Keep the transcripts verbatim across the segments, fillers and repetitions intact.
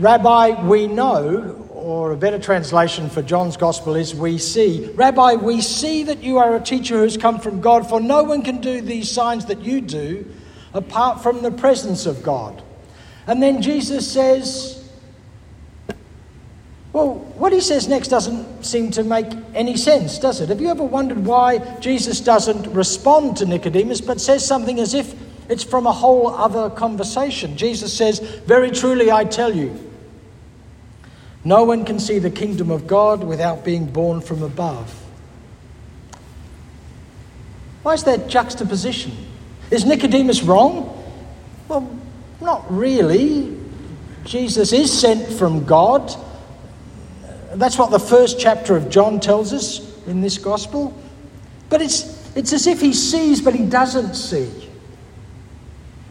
Rabbi, we know, or a better translation for John's Gospel is we see. Rabbi, we see that you are a teacher who's come from God, for no one can do these signs that you do apart from the presence of God. And then Jesus says, well, what he says next doesn't seem to make any sense, does it? Have you ever wondered why Jesus doesn't respond to Nicodemus but says something as if it's from a whole other conversation? Jesus says, very truly I tell you, no one can see the kingdom of God without being born from above. Why is that juxtaposition? Is Nicodemus wrong? Well, not really. Jesus is sent from God. That's what the first chapter of John tells us in this gospel. But it's it's as if he sees, but he doesn't see.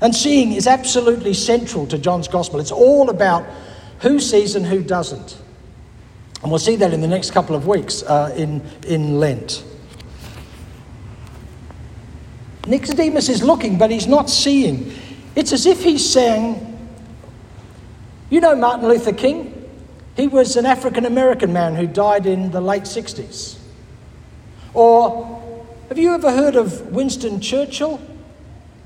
And seeing is absolutely central to John's gospel. It's all about who sees and who doesn't. And we'll see that in the next couple of weeks uh, in, in Lent. Nicodemus is looking, but he's not seeing. It's as if he's saying, you know Martin Luther King? He was an African-American man who died in the late sixties. Or have you ever heard of Winston Churchill?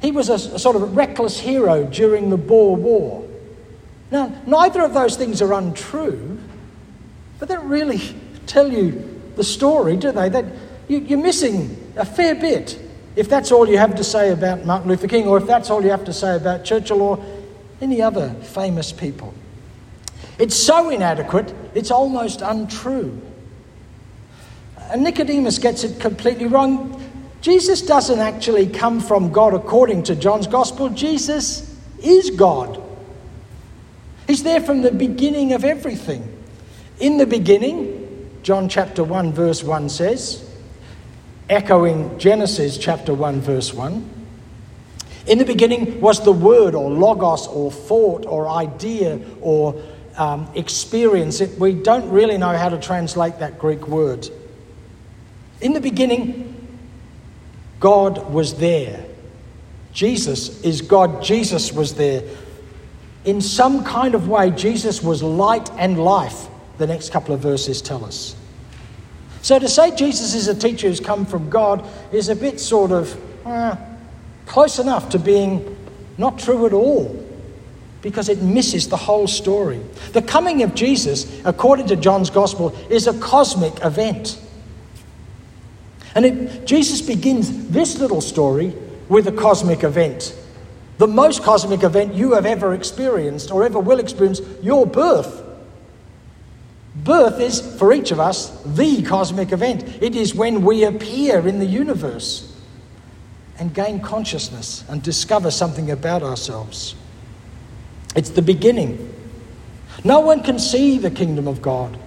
He was a, a sort of a reckless hero during the Boer War. Now, neither of those things are untrue, but they don't really tell you the story, do they? That you, you're missing a fair bit if that's all you have to say about Martin Luther King, or if that's all you have to say about Churchill or any other famous people. It's so inadequate, it's almost untrue. And Nicodemus gets it completely wrong. Jesus doesn't actually come from God according to John's Gospel. Jesus is God. He's there from the beginning of everything. In the beginning, John chapter one verse one says, echoing Genesis chapter one verse one, in the beginning was the word or logos or thought or idea or um, experience. It, we don't really know how to translate that Greek word. In the beginning, God was there. Jesus is God. Jesus was there. In some kind of way, Jesus was light and life, the next couple of verses tell us. So to say Jesus is a teacher who's come from God is a bit sort of uh, close enough to being not true at all, because it misses the whole story. The coming of Jesus, according to John's Gospel, is a cosmic event. And it, Jesus begins this little story with a cosmic event. The most cosmic event you have ever experienced or ever will experience, your birth. Birth is, for each of us, the cosmic event. It is when we appear in the universe and gain consciousness and discover something about ourselves. It's the beginning. No one can see the kingdom of God,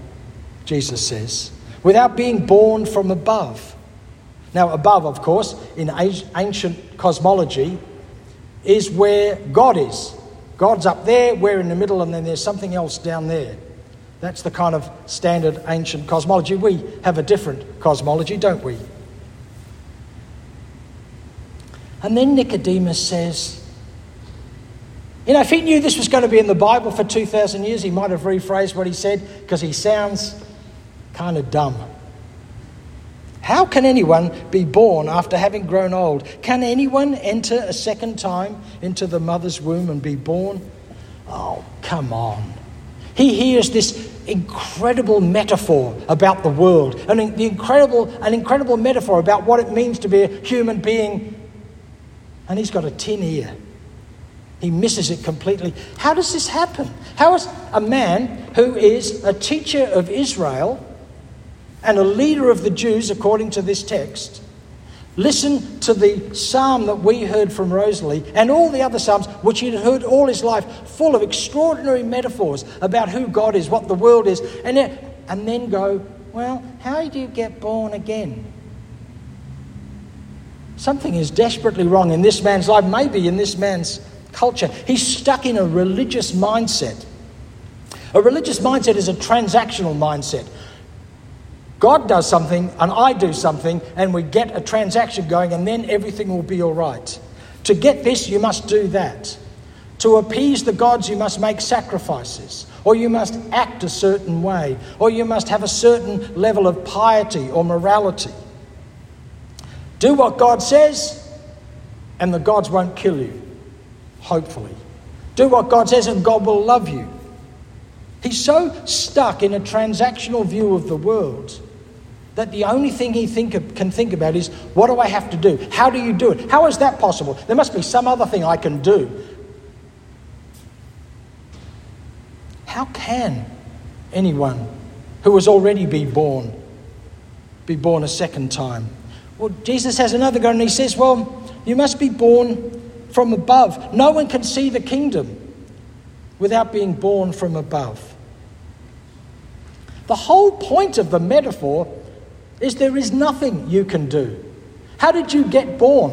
Jesus says, without being born from above. Now, above, of course, in ancient cosmology, is where God is. God's up there, we're in the middle, and then there's something else down there. That's the kind of standard ancient cosmology. We have a different cosmology, don't we? And then Nicodemus says, you know, if he knew this was going to be in the Bible for two thousand years, he might have rephrased what he said, because he sounds kind of dumb. How can anyone be born after having grown old? Can anyone enter a second time into the mother's womb and be born? Oh, come on. He hears this incredible metaphor about the world, an incredible, an incredible metaphor about what it means to be a human being, and he's got a tin ear. He misses it completely. How does this happen? How is a man who is a teacher of Israel and a leader of the Jews, according to this text, listen to the psalm that we heard from Rosalie and all the other psalms, which he had heard all his life, full of extraordinary metaphors about who God is, what the world is, and then, and then go, well, how do you get born again? Something is desperately wrong in this man's life, maybe in this man's culture. He's stuck in a religious mindset. A religious mindset is a transactional mindset. God does something and I do something and we get a transaction going and then everything will be all right. To get this, you must do that. To appease the gods, you must make sacrifices, or you must act a certain way, or you must have a certain level of piety or morality. Do what God says, and the gods won't kill you, hopefully. Do what God says, and God will love you. He's so stuck in a transactional view of the world that the only thing he think of, can think about is, what do I have to do? How do you do it? How is that possible? There must be some other thing I can do. How can anyone who has already been born be born a second time? Well, Jesus has another go and he says, well, you must be born from above. No one can see the kingdom without being born from above. The whole point of the metaphor is there is nothing you can do. How did you get born?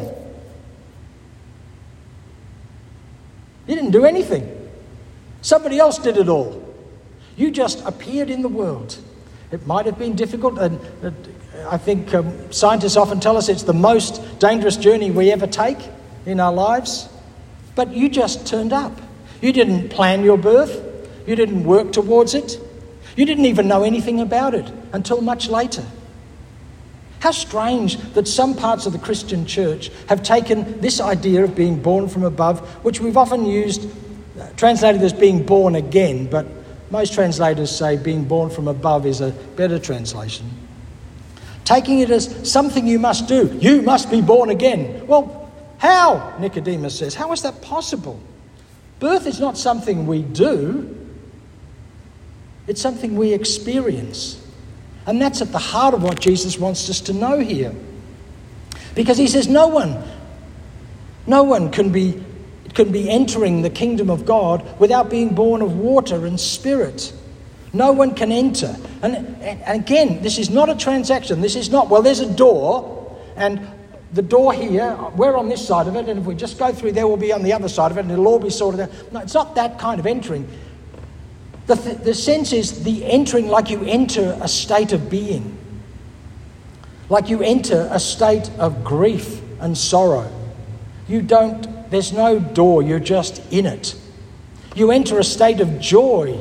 You didn't do anything. Somebody else did it all. You just appeared in the world. It might have been difficult, and I think um, scientists often tell us it's the most dangerous journey we ever take in our lives. But you just turned up. You didn't plan your birth. You didn't work towards it. You didn't even know anything about it until much later. How strange that some parts of the Christian church have taken this idea of being born from above, which we've often used, uh, translated as being born again, but most translators say being born from above is a better translation. Taking it as something you must do. You must be born again. Well, how? Nicodemus says, how is that possible? Birth is not something we do. It's something we experience. And that's at the heart of what Jesus wants us to know here. Because he says no one, no one can be, can be entering the kingdom of God without being born of water and spirit. No one can enter. And, and again, this is not a transaction. This is not, well, there's a door, and the door here, we're on this side of it, and if we just go through there, we'll be on the other side of it, and it'll all be sorted out. No, it's not that kind of entering. The, th- the sense is the entering like you enter a state of being. Like you enter a state of grief and sorrow. You don't, there's no door, you're just in it. You enter a state of joy.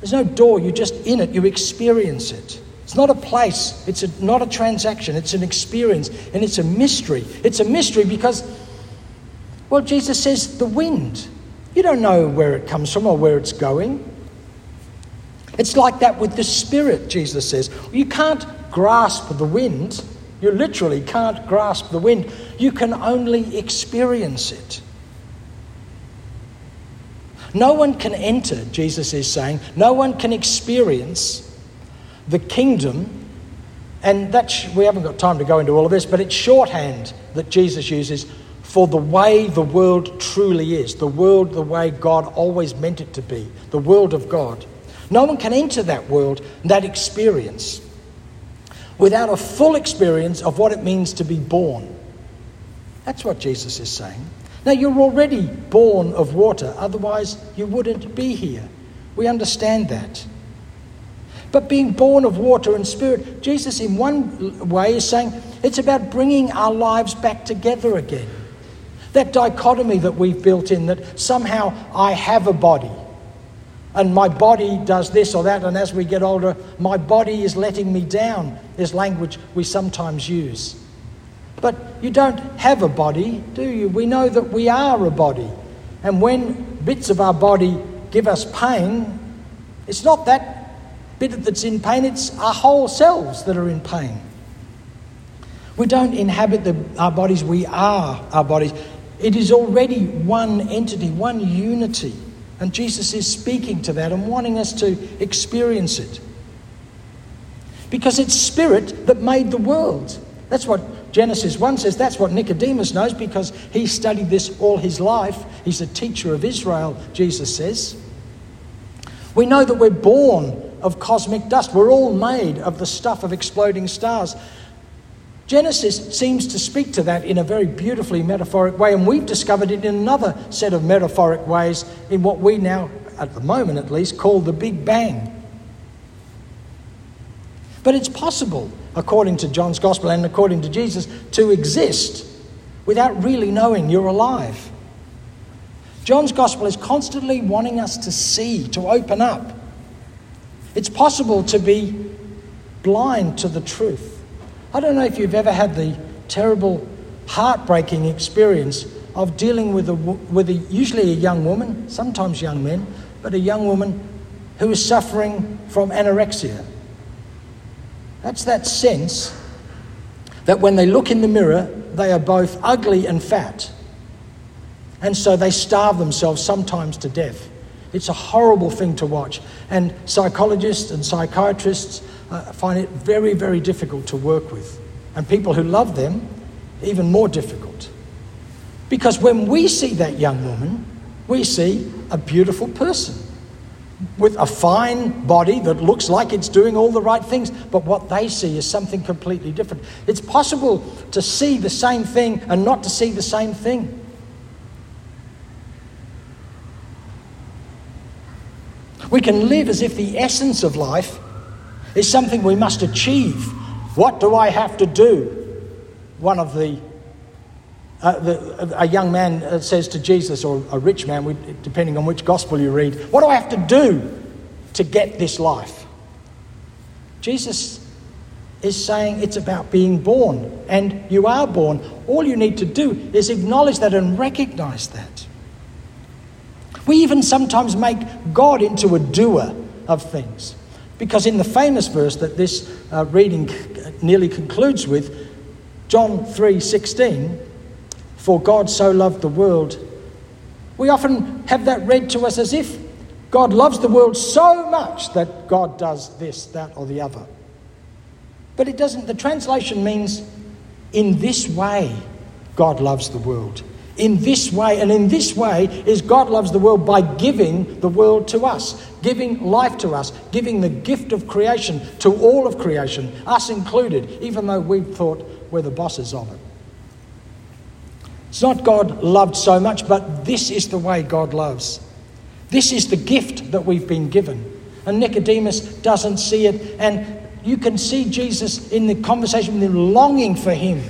There's no door, you're just in it, you experience it. It's not a place, it's a, not a transaction, it's an experience, and it's a mystery. It's a mystery because, well, Jesus says the wind. You don't know where it comes from or where it's going. It's like that with the Spirit, Jesus says. You can't grasp the wind. You literally can't grasp the wind. You can only experience it. No one can enter, Jesus is saying. No one can experience the kingdom. And that's, we haven't got time to go into all of this, but it's shorthand that Jesus uses for the way the world truly is, the world the way God always meant it to be, the world of God. No one can enter that world, that experience, without a full experience of what it means to be born. That's what Jesus is saying. Now, you're already born of water, otherwise you wouldn't be here. We understand that. But being born of water and spirit, Jesus in one way is saying it's about bringing our lives back together again. That dichotomy that we've built in, that somehow I have a body and my body does this or that, and as we get older, my body is letting me down, is language we sometimes use. But you don't have a body, do you? We know that we are a body. And when bits of our body give us pain, it's not that bit that's in pain, it's our whole selves that are in pain. We don't inhabit the, our bodies, we are our bodies. It is already one entity, one unity. And Jesus is speaking to that and wanting us to experience it. Because it's spirit that made the world. That's what Genesis one says. That's what Nicodemus knows because he studied this all his life. He's a teacher of Israel, Jesus says. We know that we're born of cosmic dust. We're all made of the stuff of exploding stars. Genesis seems to speak to that in a very beautifully metaphoric way, and we've discovered it in another set of metaphoric ways in what we now, at the moment at least, call the Big Bang. But it's possible, according to John's Gospel and according to Jesus, to exist without really knowing you're alive. John's gospel is constantly wanting us to see, to open up. It's possible to be blind to the truth. I don't know if you've ever had the terrible, heartbreaking experience of dealing with a, with a, usually a young woman, sometimes young men, but a young woman who is suffering from anorexia. That's that sense that when they look in the mirror, they are both ugly and fat. And so they starve themselves sometimes to death. It's a horrible thing to watch. And psychologists and psychiatrists uh, find it very, very difficult to work with. And people who love them, even more difficult. Because when we see that young woman, we see a beautiful person with a fine body that looks like it's doing all the right things, but what they see is something completely different. It's possible to see the same thing and not to see the same thing. We can live as if the essence of life is something we must achieve. What do I have to do? One of the, uh, the a young man says to Jesus, or a rich man, depending on which gospel you read, what do I have to do to get this life? Jesus is saying it's about being born, and you are born. All you need to do is acknowledge that and recognize that. We even sometimes make God into a doer of things. Because in the famous verse that this uh, reading nearly concludes with, John three sixteen, for God so loved the world, we often have that read to us as if God loves the world so much that God does this, that, or the other. But it doesn't. The translation means, in this way, God loves the world. In this way, and in this way is God loves the world by giving the world to us, giving life to us, giving the gift of creation to all of creation, us included, even though we thought we're the bosses of it. It's not God loved so much, but this is the way God loves. This is the gift that we've been given. And Nicodemus doesn't see it, and you can see Jesus in the conversation with him, longing for him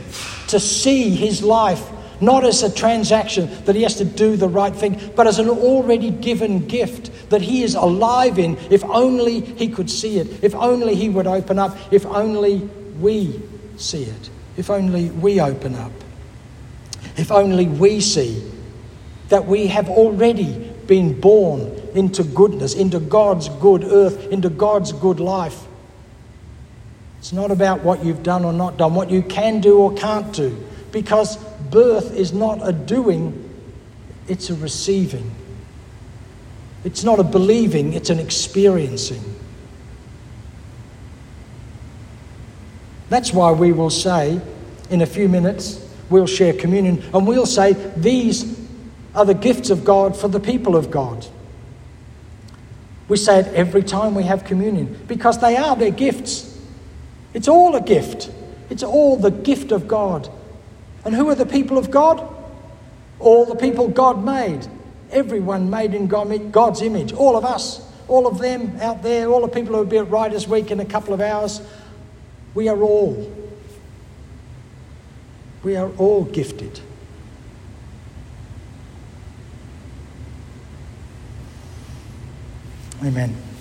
to see his life not as a transaction that he has to do the right thing, but as an already given gift that he is alive in, if only he could see it, if only he would open up, if only we see it, if only we open up, if only we see that we have already been born into goodness, into God's good earth, into God's good life. It's not about what you've done or not done, what you can do or can't do, because birth is not a doing, it's a receiving. It's not a believing, it's an experiencing. That's why we will say, in a few minutes, we'll share communion, and we'll say, these are the gifts of God for the people of God. We say it every time we have communion, because they are their gifts. It's all a gift. It's all the gift of God. And who are the people of God? All the people God made. Everyone made in God's image. All of us, all of them out there, all the people who will be at Writers' Week in a couple of hours. We are all. We are all gifted. Amen.